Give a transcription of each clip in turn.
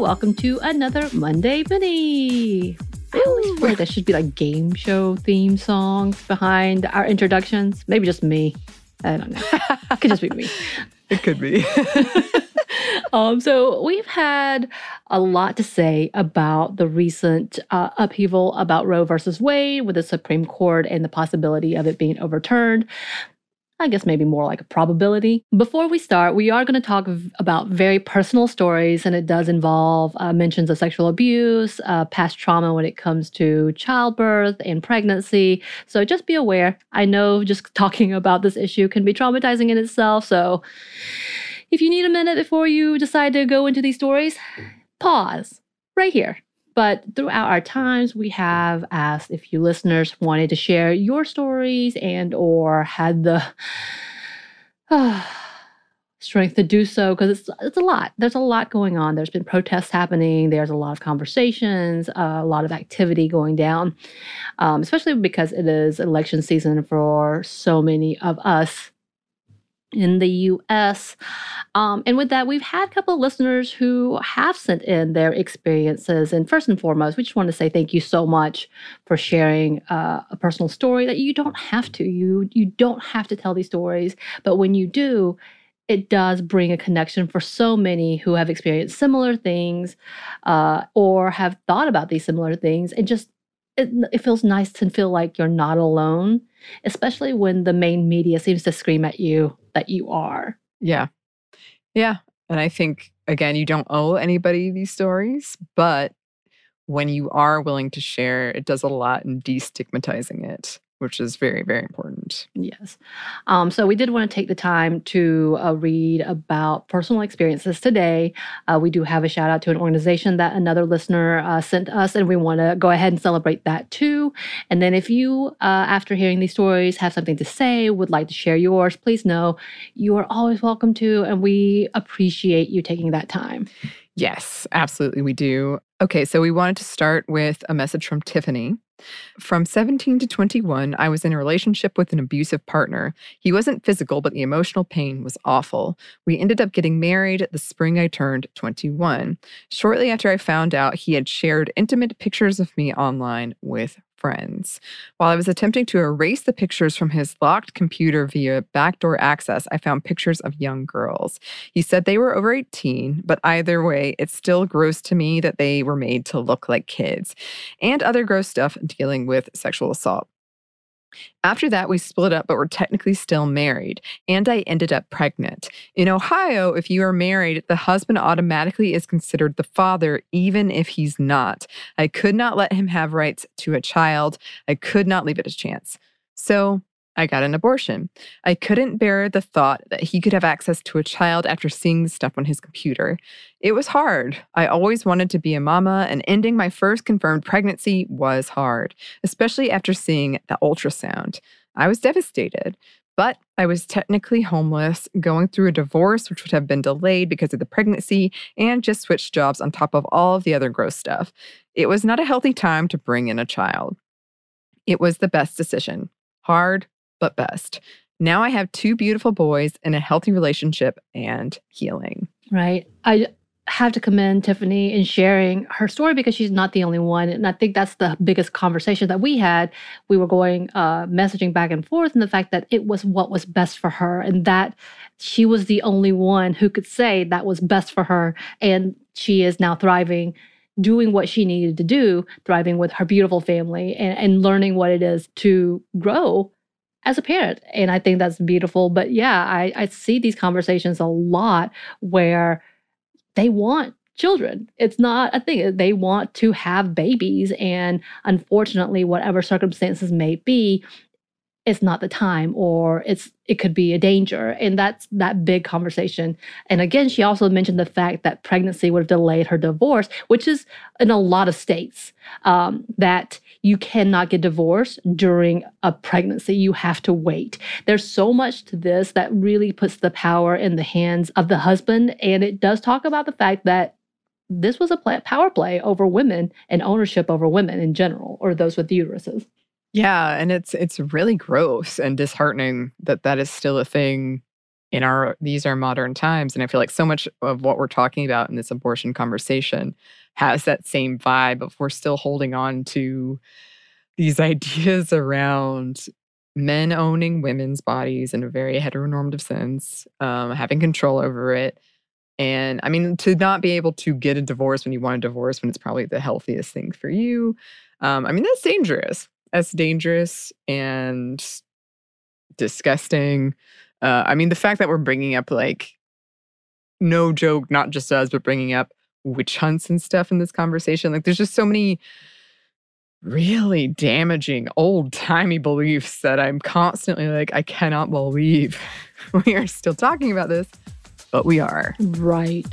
Welcome to another Monday Mini. I always feel like there should be like game show theme songs behind our introductions. Maybe just me. I don't know. It could just be me. It could be. So we've had a lot to say about the recent upheaval about Roe versus Wade with the Supreme Court and the possibility of it being overturned. I guess maybe more like a probability. Before we start, we are going to talk about very personal stories, and it does involve mentions of sexual abuse, past trauma when it comes to childbirth and pregnancy. So just be aware. I know just talking about this issue can be traumatizing in itself. So if you need a minute before you decide to go into these stories, pause right here. But throughout our times, we have asked if you listeners wanted to share your stories and or had the strength to do so, because it's a lot. There's a lot going on. There's been protests happening. There's a lot of conversations, a lot of activity going down, especially because it is election season for so many of us in the U.S. And with that, we've had a couple of listeners who have sent in their experiences. And first and foremost, we just want to say thank you so much for sharing a personal story that you don't have to. You don't have to tell these stories. But when you do, it does bring a connection for so many who have experienced similar things or have thought about these similar things. And just it feels nice to feel like you're not alone, especially when the main media seems to scream at you that you are. Yeah. Yeah. And I think, again, you don't owe anybody these stories, but when you are willing to share, it does a lot in destigmatizing it, which is very, very important. Yes. So we did want to take the time to read about personal experiences today. We do have a shout out to an organization that another listener sent us, and we want to go ahead and celebrate that too. And then if you, after hearing these stories, have something to say, would like to share yours, please know you are always welcome to, and we appreciate you taking that time. Yes, absolutely we do. Okay, so we wanted to start with a message from Tiffany. From 17 to 21, I was in a relationship with an abusive partner. He wasn't physical, but the emotional pain was awful. We ended up getting married the spring I turned 21. Shortly after I found out, he had shared intimate pictures of me online with friends. While I was attempting to erase the pictures from his locked computer via backdoor access, I found pictures of young girls. He said they were over 18, but either way, it's still gross to me that they were made to look like kids, and other gross stuff dealing with sexual assault. After that, we split up, but we're technically still married, and I ended up pregnant. In Ohio, if you are married, the husband automatically is considered the father, even if he's not. I could not let him have rights to a child. I could not leave it a chance. So I got an abortion. I couldn't bear the thought that he could have access to a child after seeing the stuff on his computer. It was hard. I always wanted to be a mama, and ending my first confirmed pregnancy was hard, especially after seeing the ultrasound. I was devastated, but I was technically homeless, going through a divorce, which would have been delayed because of the pregnancy, and just switched jobs on top of all of the other gross stuff. It was not a healthy time to bring in a child. It was the best decision. Hard, but best. Now I have two beautiful boys in a healthy relationship and healing. Right. I have to commend Tiffany in sharing her story because she's not the only one. And I think that's the biggest conversation that we had. We were going messaging back and forth, and the fact that it was what was best for her, and that she was the only one who could say that was best for her. And she is now thriving, doing what she needed to do, thriving with her beautiful family, and learning what it is to grow as a parent. And I think that's beautiful. But yeah, I see these conversations a lot where they want children. It's not a thing. They want to have babies. And unfortunately, whatever circumstances may be, it's not the time, or it could be a danger. And that's that big conversation. And again, she also mentioned the fact that pregnancy would have delayed her divorce, which is in a lot of states, that you cannot get divorced during a pregnancy. You have to wait. There's so much to this that really puts the power in the hands of the husband. And it does talk about the fact that this was a power play over women and ownership over women in general, or those with uteruses. Yeah, and it's really gross and disheartening that is still a thing in these are modern times. And I feel like so much of what we're talking about in this abortion conversation has that same vibe of we're still holding on to these ideas around men owning women's bodies in a very heteronormative sense, having control over it. And I mean, to not be able to get a divorce when you want a divorce, when it's probably the healthiest thing for you, I mean, that's dangerous. That's dangerous and disgusting. I mean, the fact that we're bringing up, like, no joke, not just us, but bringing up witch hunts and stuff in this conversation. Like, there's just so many really damaging, old-timey beliefs that I'm constantly like, I cannot believe we are still talking about this, but we are. Right.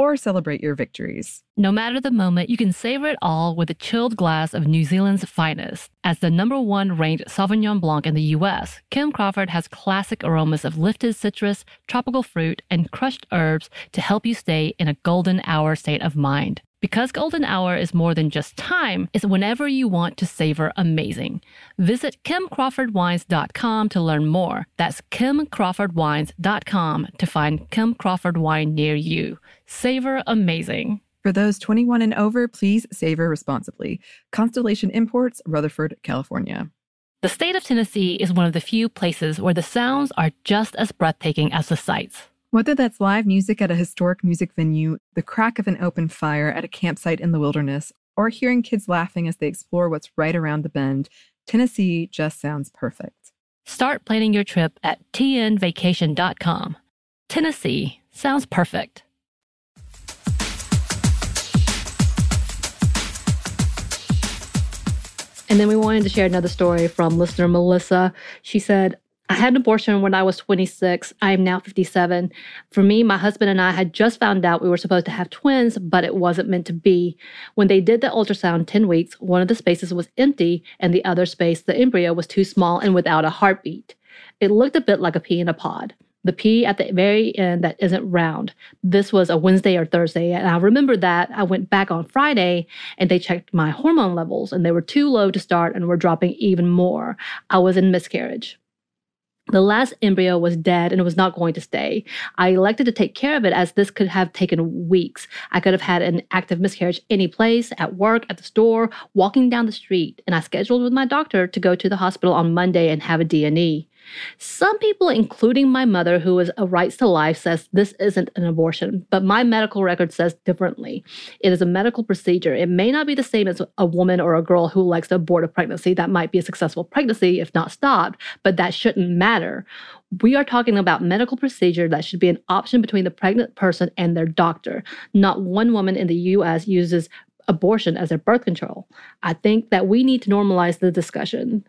or celebrate your victories. No matter the moment, you can savor it all with a chilled glass of New Zealand's finest. As the #1 ranked Sauvignon Blanc in the U.S., Kim Crawford has classic aromas of lifted citrus, tropical fruit, and crushed herbs to help you stay in a golden hour state of mind. Because golden hour is more than just time, it's whenever you want to savor amazing. Visit KimCrawfordWines.com to learn more. That's KimCrawfordWines.com to find Kim Crawford wine near you. Savor amazing. For those 21 and over, please savor responsibly. Constellation Imports, Rutherford, California. The state of Tennessee is one of the few places where the sounds are just as breathtaking as the sights. Whether that's live music at a historic music venue, the crack of an open fire at a campsite in the wilderness, or hearing kids laughing as they explore what's right around the bend, Tennessee just sounds perfect. Start planning your trip at tnvacation.com. Tennessee sounds perfect. And then we wanted to share another story from listener Melissa. She said, I had an abortion when I was 26. I am now 57. For me, my husband and I had just found out we were supposed to have twins, but it wasn't meant to be. When they did the ultrasound 10 weeks, one of the spaces was empty, and the other space, the embryo, was too small and without a heartbeat. It looked a bit like a pea in a pod. The P at the very end that isn't round. This was a Wednesday or Thursday, and I remember that. I went back on Friday, and they checked my hormone levels, and they were too low to start and were dropping even more. I was in miscarriage. The last embryo was dead, and it was not going to stay. I elected to take care of it, as this could have taken weeks. I could have had an active miscarriage any place, at work, at the store, walking down the street, and I scheduled with my doctor to go to the hospital on Monday and have a D&E. Some people, including my mother, who is a Rights to Life, says this isn't an abortion, but my medical record says differently. It is a medical procedure. It may not be the same as a woman or a girl who likes to abort a pregnancy. That might be a successful pregnancy if not stopped, but that shouldn't matter. We are talking about medical procedure that should be an option between the pregnant person and their doctor. Not one woman in the U.S. uses abortion as their birth control. I think that we need to normalize the discussion.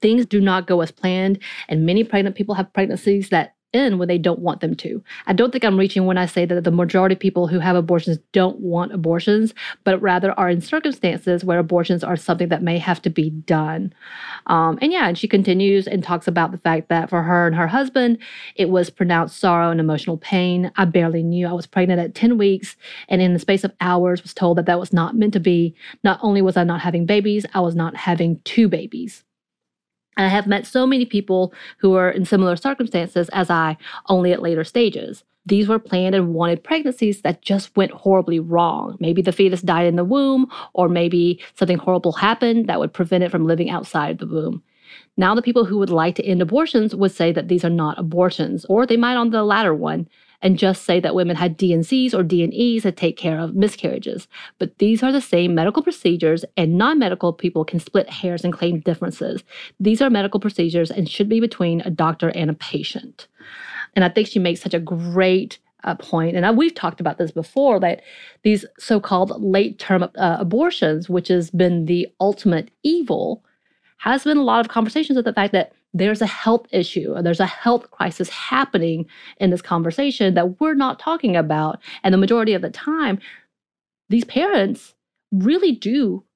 Things do not go as planned, and many pregnant people have pregnancies that end when they don't want them to. I don't think I'm reaching when I say that the majority of people who have abortions don't want abortions, but rather are in circumstances where abortions are something that may have to be done. And she continues and talks about the fact that for her and her husband, it was pronounced sorrow and emotional pain. I barely knew I was pregnant at 10 weeks, and in the space of hours was told that that was not meant to be. Not only was I not having babies, I was not having two babies. And I have met so many people who are in similar circumstances as I, only at later stages. These were planned and wanted pregnancies that just went horribly wrong. Maybe the fetus died in the womb, or maybe something horrible happened that would prevent it from living outside the womb. Now the people who would like to end abortions would say that these are not abortions, or they might on the latter one, and just say that women had D&Cs or D&Es that take care of miscarriages. But these are the same medical procedures, and non-medical people can split hairs and claim differences. These are medical procedures and should be between a doctor and a patient. And I think she makes such a great point, and we've talked about this before, that these so-called late-term abortions, which has been the ultimate evil, has been a lot of conversations of the fact that there's a health issue, or there's a health crisis happening in this conversation that we're not talking about. And the majority of the time, these parents really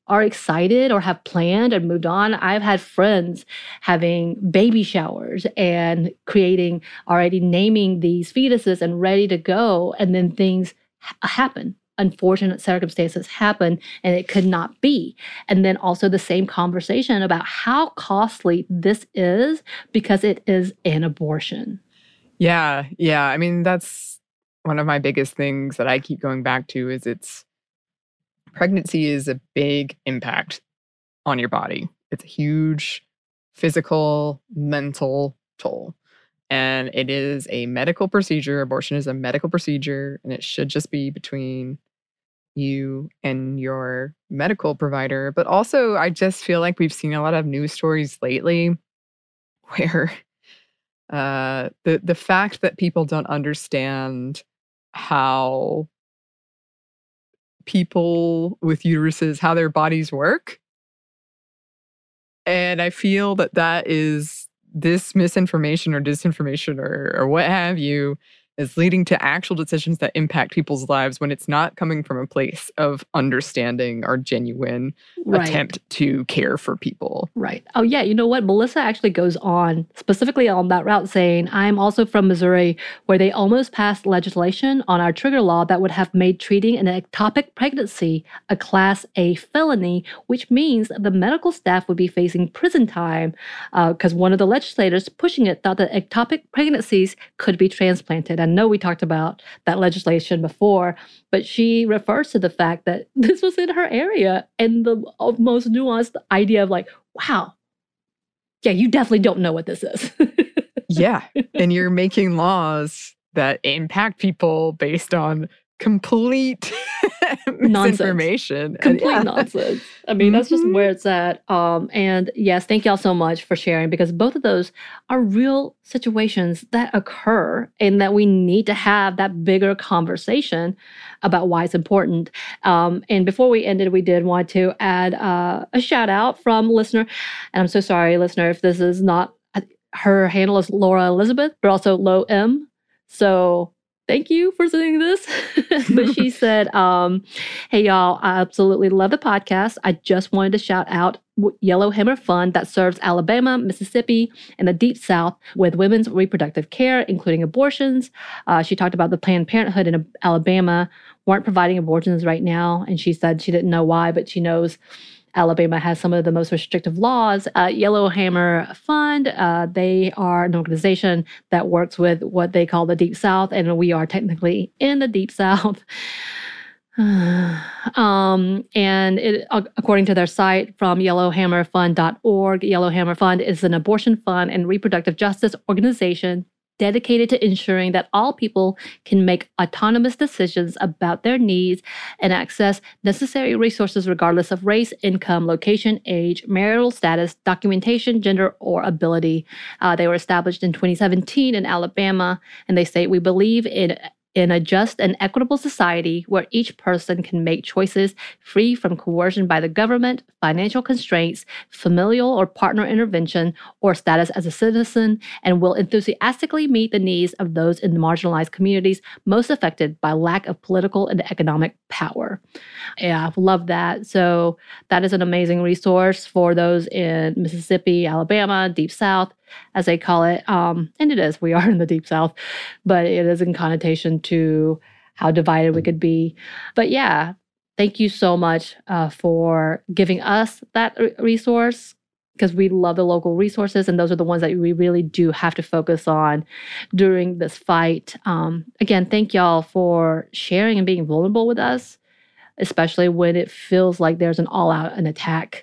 are excited or have planned and moved on. I've had friends having baby showers and already naming these fetuses and ready to go, and then things happen. Unfortunate circumstances happen, and it could not be. And then also the same conversation about how costly this is because it is an abortion. Yeah. I mean, that's one of my biggest things that I keep going back to is pregnancy is a big impact on your body. It's a huge physical, mental toll. And it is a medical procedure. Abortion is a medical procedure, and it should just be between you and your medical provider. But also, I just feel like we've seen a lot of news stories lately where the fact that people don't understand how people with uteruses, how their bodies work. And I feel that is... this misinformation or disinformation or what have you is leading to actual decisions that impact people's lives when it's not coming from a place of understanding or genuine attempt to care for people. Right. Oh, yeah. You know what? Melissa actually goes on specifically on that route saying, I'm also from Missouri, where they almost passed legislation on our trigger law that would have made treating an ectopic pregnancy a Class A felony, which means the medical staff would be facing prison time because one of the legislators pushing it thought that ectopic pregnancies could be transplanted. I know we talked about that legislation before, but she refers to the fact that this was in her area and the most nuanced idea of like, wow, yeah, you definitely don't know what this is. Yeah. And you're making laws that impact people based on complete misinformation. Nonsense. Complete nonsense. I mean, that's just where it's at. And yes, thank y'all so much for sharing, because both of those are real situations that occur and that we need to have that bigger conversation about why it's important. And before we ended, we did want to add a shout out from listener. And I'm so sorry, listener, if this is not, her handle is Laura Elizabeth, but also Low M. So thank you for sending this. But she said, hey, y'all, I absolutely love the podcast. I just wanted to shout out Yellowhammer Fund that serves Alabama, Mississippi, and the Deep South with women's reproductive care, including abortions. She talked about the Planned Parenthood in Alabama weren't providing abortions right now. And she said she didn't know why, but she knows Alabama has some of the most restrictive laws. Yellowhammer Fund, they are an organization that works with what they call the Deep South, and we are technically in the Deep South. And it, according to their site from yellowhammerfund.org, Yellowhammer Fund is an abortion fund and reproductive justice organization dedicated to ensuring that all people can make autonomous decisions about their needs and access necessary resources regardless of race, income, location, age, marital status, documentation, gender, or ability. They were established in 2017 in Alabama, and they say, we believe in a just and equitable society where each person can make choices free from coercion by the government, financial constraints, familial or partner intervention, or status as a citizen, and will enthusiastically meet the needs of those in the marginalized communities most affected by lack of political and economic power. Yeah, I love that. So that is an amazing resource for those in Mississippi, Alabama, Deep South, as they call it. And it is, we are in the Deep South, but it is in connotation to how divided we could be. But yeah, thank you so much for giving us that resource, because we love the local resources, and those are the ones that we really do have to focus on during this fight. Again, thank y'all for sharing and being vulnerable with us, especially when it feels like there's an all-out an attack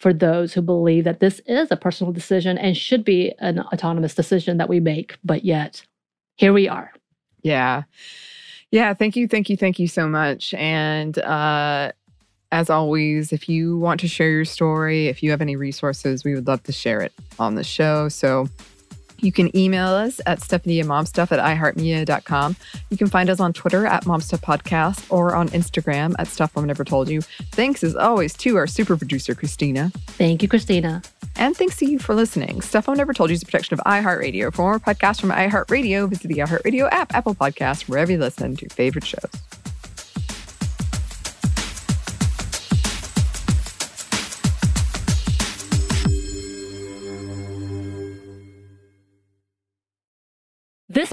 for those who believe that this is a personal decision and should be an autonomous decision that we make, but yet here we are. Yeah. Yeah. Thank you so much. And as always, if you want to share your story, if you have any resources, we would love to share it on the show. So you can email us at stephanie@momstuff@iheartmedia.com. You can find us on Twitter @MomStuffPodcast or on Instagram @StuffMomNeverToldYou. Thanks as always to our super producer, Christina. Thank you, Christina. And thanks to you for listening. Stuff Mom Never Told You is a production of iHeartRadio. For more podcasts from iHeartRadio, visit the iHeartRadio app, Apple Cash, wherever you listen to your favorite shows. This